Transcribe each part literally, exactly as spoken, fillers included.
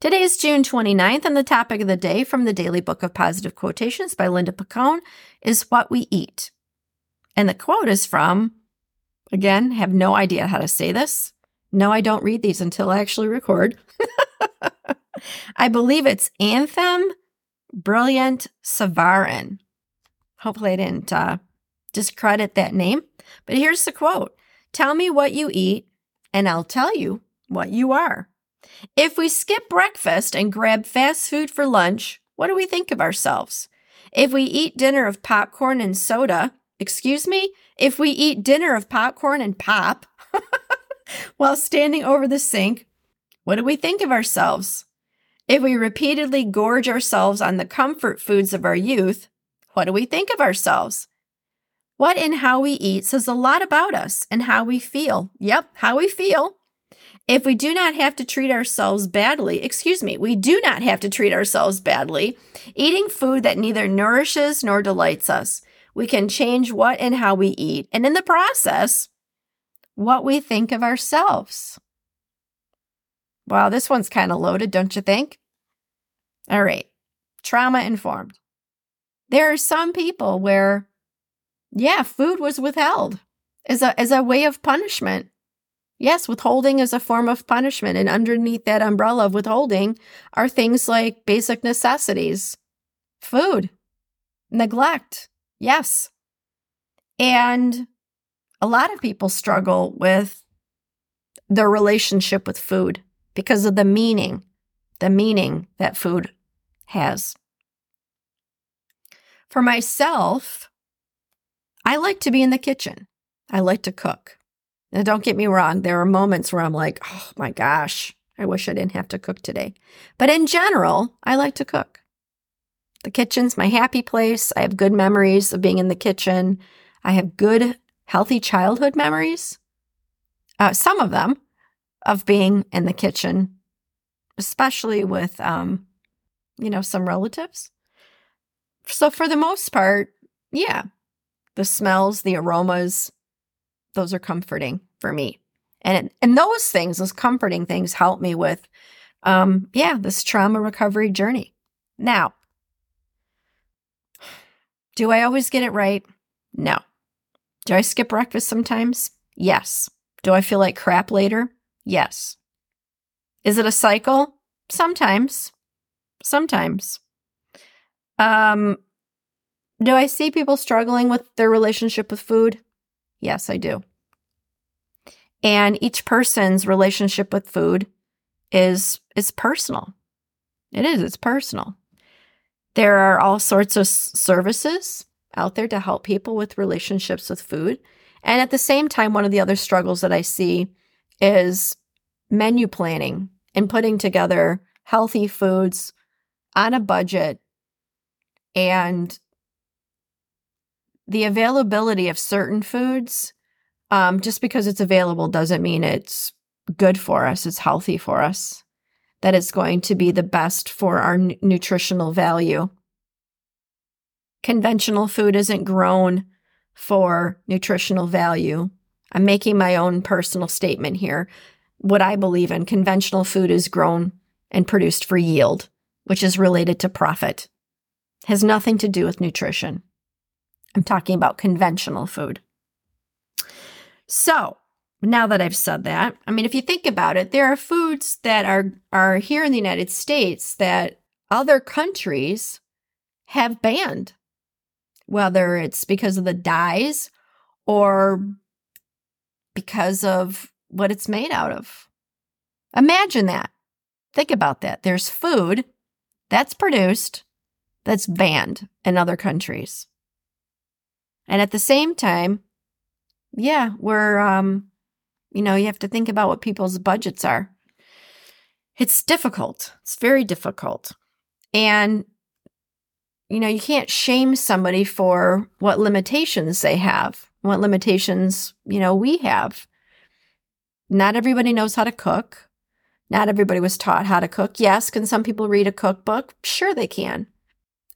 Today is June twenty-ninth, and the topic of the day from the Daily Book of Positive Quotations by Linda Picone is What We Eat. And the quote is from, again, have no idea how to say this. No, I don't read these until I actually record. I believe it's Anthem Brilliant Savarin. Hopefully I didn't uh, discredit that name. But here's the quote. Tell me what you eat, and I'll tell you what you are. If we skip breakfast and grab fast food for lunch, what do we think of ourselves? If we eat dinner of popcorn and soda, excuse me, if we eat dinner of popcorn and pop while standing over the sink, what do we think of ourselves? If we repeatedly gorge ourselves on the comfort foods of our youth, what do we think of ourselves? What and how we eat says a lot about us and how we feel. Yep, how we feel. If we do not have to treat ourselves badly, excuse me, we do not have to treat ourselves badly, eating food that neither nourishes nor delights us. We can change what and how we eat, and in the process, what we think of ourselves. Wow, this one's kind of loaded, don't you think? All right, trauma-informed. There are some people where yeah, food was withheld as a as a way of punishment. Yes, withholding is a form of punishment, and underneath that umbrella of withholding are things like basic necessities, food, neglect, yes. And a lot of people struggle with their relationship with food because of the meaning, the meaning that food has. For myself, I like to be in the kitchen. I like to cook. Now, don't get me wrong. There are moments where I'm like, oh my gosh, I wish I didn't have to cook today. But in general, I like to cook. The kitchen's my happy place. I have good memories of being in the kitchen. I have good, healthy childhood memories, uh, some of them, of being in the kitchen, especially with, um, you know, some relatives. So for the most part, yeah. The smells, the aromas, those are comforting for me. And it, and those things, those comforting things help me with, um, yeah, this trauma recovery journey. Now, do I always get it right? No. Do I skip breakfast sometimes? Yes. Do I feel like crap later? Yes. Is it a cycle? Sometimes. Sometimes. Um... Do I see people struggling with their relationship with food? Yes, I do. And each person's relationship with food is, is personal. It is. It's personal. There are all sorts of services out there to help people with relationships with food. And at the same time, one of the other struggles that I see is menu planning and putting together healthy foods on a budget, and the availability of certain foods, um, just because it's available doesn't mean it's good for us, it's healthy for us, that it's going to be the best for our n- nutritional value. Conventional food isn't grown for nutritional value. I'm making my own personal statement here. What I believe in, conventional food is grown and produced for yield, which is related to profit. Has nothing to do with nutrition. I'm talking about conventional food. So now that I've said that, I mean, if you think about it, there are foods that are, are here in the United States that other countries have banned, whether it's because of the dyes or because of what it's made out of. Imagine that. Think about that. There's food that's produced that's banned in other countries. And at the same time, yeah, we're, um, you know, you have to think about what people's budgets are. It's difficult. It's very difficult. And, you know, you can't shame somebody for what limitations they have, what limitations, you know, we have. Not everybody knows how to cook. Not everybody was taught how to cook. Yes, can some people read a cookbook? Sure they can.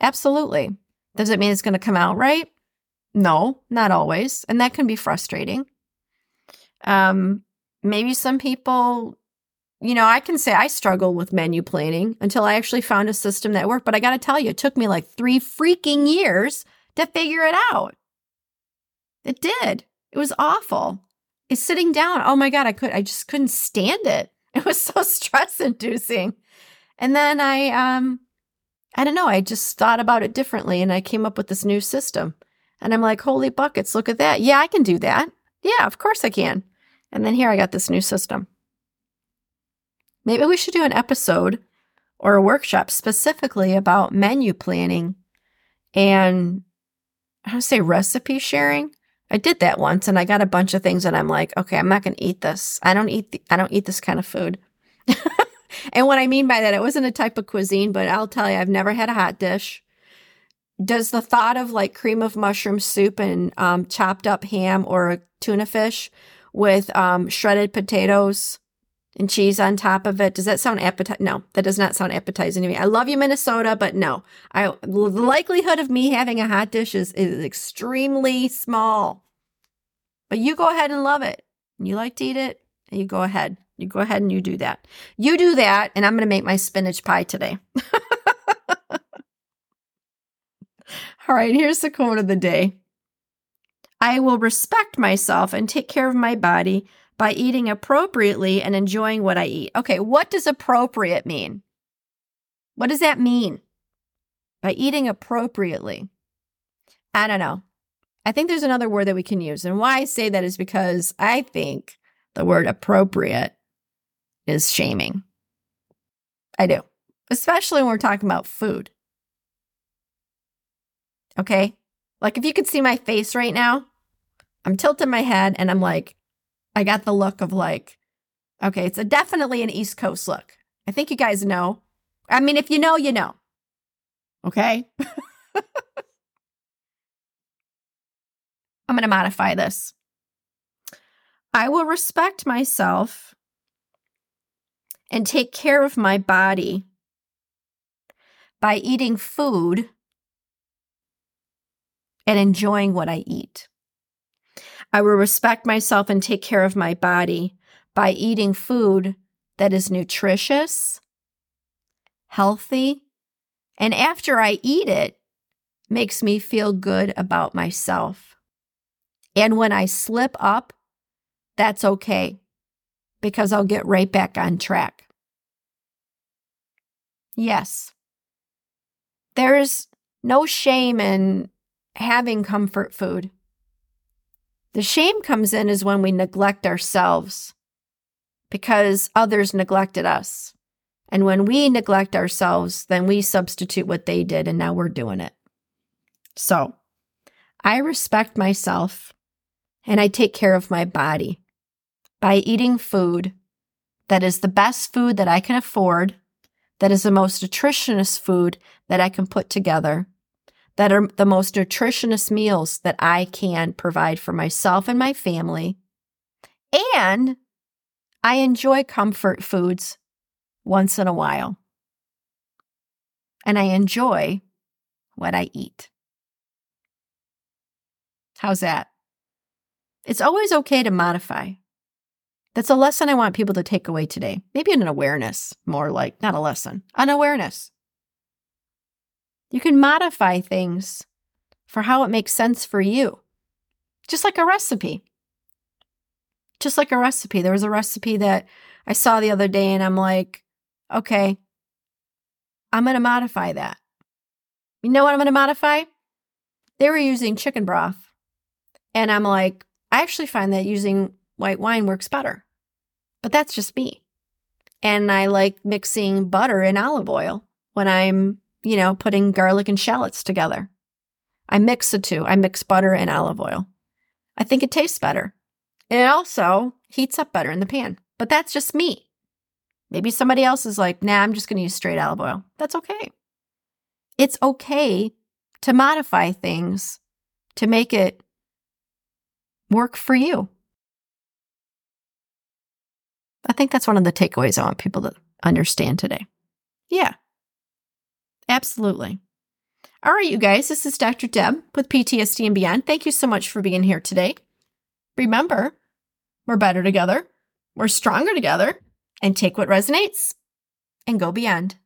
Absolutely. Does it mean it's going to come out right? No, not always. And that can be frustrating. Um, maybe some people, you know, I can say I struggle with menu planning until I actually found a system that worked. But I got to tell you, it took me like three freaking years to figure it out. It did. It was awful. It's sitting down. Oh my God, I could, I just couldn't stand it. It was so stress inducing. And then I, um, I don't know, I just thought about it differently and I came up with this new system. And I'm like, holy buckets, look at that. Yeah, I can do that. Yeah, of course I can. And then here I got this new system. Maybe we should do an episode or a workshop specifically about menu planning and, I don't say recipe sharing. I did that once and I got a bunch of things and I'm like, okay, I'm not going to eat this. I don't eat the, I don't eat this kind of food. And what I mean by that, it wasn't a type of cuisine, but I'll tell you, I've never had a hot dish. Does the thought of like cream of mushroom soup and um, chopped up ham or tuna fish with um, shredded potatoes and cheese on top of it, does that sound appetizing? No, that does not sound appetizing to me. I love you, Minnesota, but no. I, the likelihood of me having a hot dish is, is extremely small. But you go ahead and love it. You like to eat it, and you go ahead. You go ahead and you do that. You do that, and I'm going to make my spinach pie today. All right, here's the quote of the day. I will respect myself and take care of my body by eating appropriately and enjoying what I eat. Okay, what does appropriate mean? What does that mean? By eating appropriately. I don't know. I think there's another word that we can use. And why I say that is because I think the word appropriate is shaming. I do. Especially when we're talking about food. Okay? Like if you could see my face right now, I'm tilting my head and I'm like, I got the look of like, okay, it's a definitely an East Coast look. I think you guys know. I mean, if you know, you know. Okay? I'm going to modify this. I will respect myself and take care of my body by eating food and enjoying what I eat. I will respect myself and take care of my body by eating food that is nutritious, healthy, and after I eat it, makes me feel good about myself. And when I slip up, that's okay, because I'll get right back on track. Yes, there is no shame in having comfort food. The shame comes in is when we neglect ourselves because others neglected us. And when we neglect ourselves, then we substitute what they did and now we're doing it. So I respect myself and I take care of my body by eating food that is the best food that I can afford, that is the most nutritious food that I can put together, that are the most nutritious meals that I can provide for myself and my family. And I enjoy comfort foods once in a while. And I enjoy what I eat. How's that? It's always okay to modify. That's a lesson I want people to take away today. Maybe an awareness, more like, not a lesson, an awareness. You can modify things for how it makes sense for you. Just like a recipe. Just like a recipe. There was a recipe that I saw the other day and I'm like, okay, I'm going to modify that. You know what I'm going to modify? They were using chicken broth. And I'm like, I actually find that using white wine works better. But that's just me. And I like mixing butter and olive oil when I'm, you know, putting garlic and shallots together. I mix the two. I mix butter and olive oil. I think it tastes better. And it also heats up better in the pan. But that's just me. Maybe somebody else is like, nah, I'm just going to use straight olive oil. That's okay. It's okay to modify things to make it work for you. I think that's one of the takeaways I want people to understand today. Yeah, absolutely. All right, you guys, this is Doctor Deb with P T S D and Beyond. Thank you so much for being here today. Remember, we're better together, we're stronger together, and take what resonates and go beyond.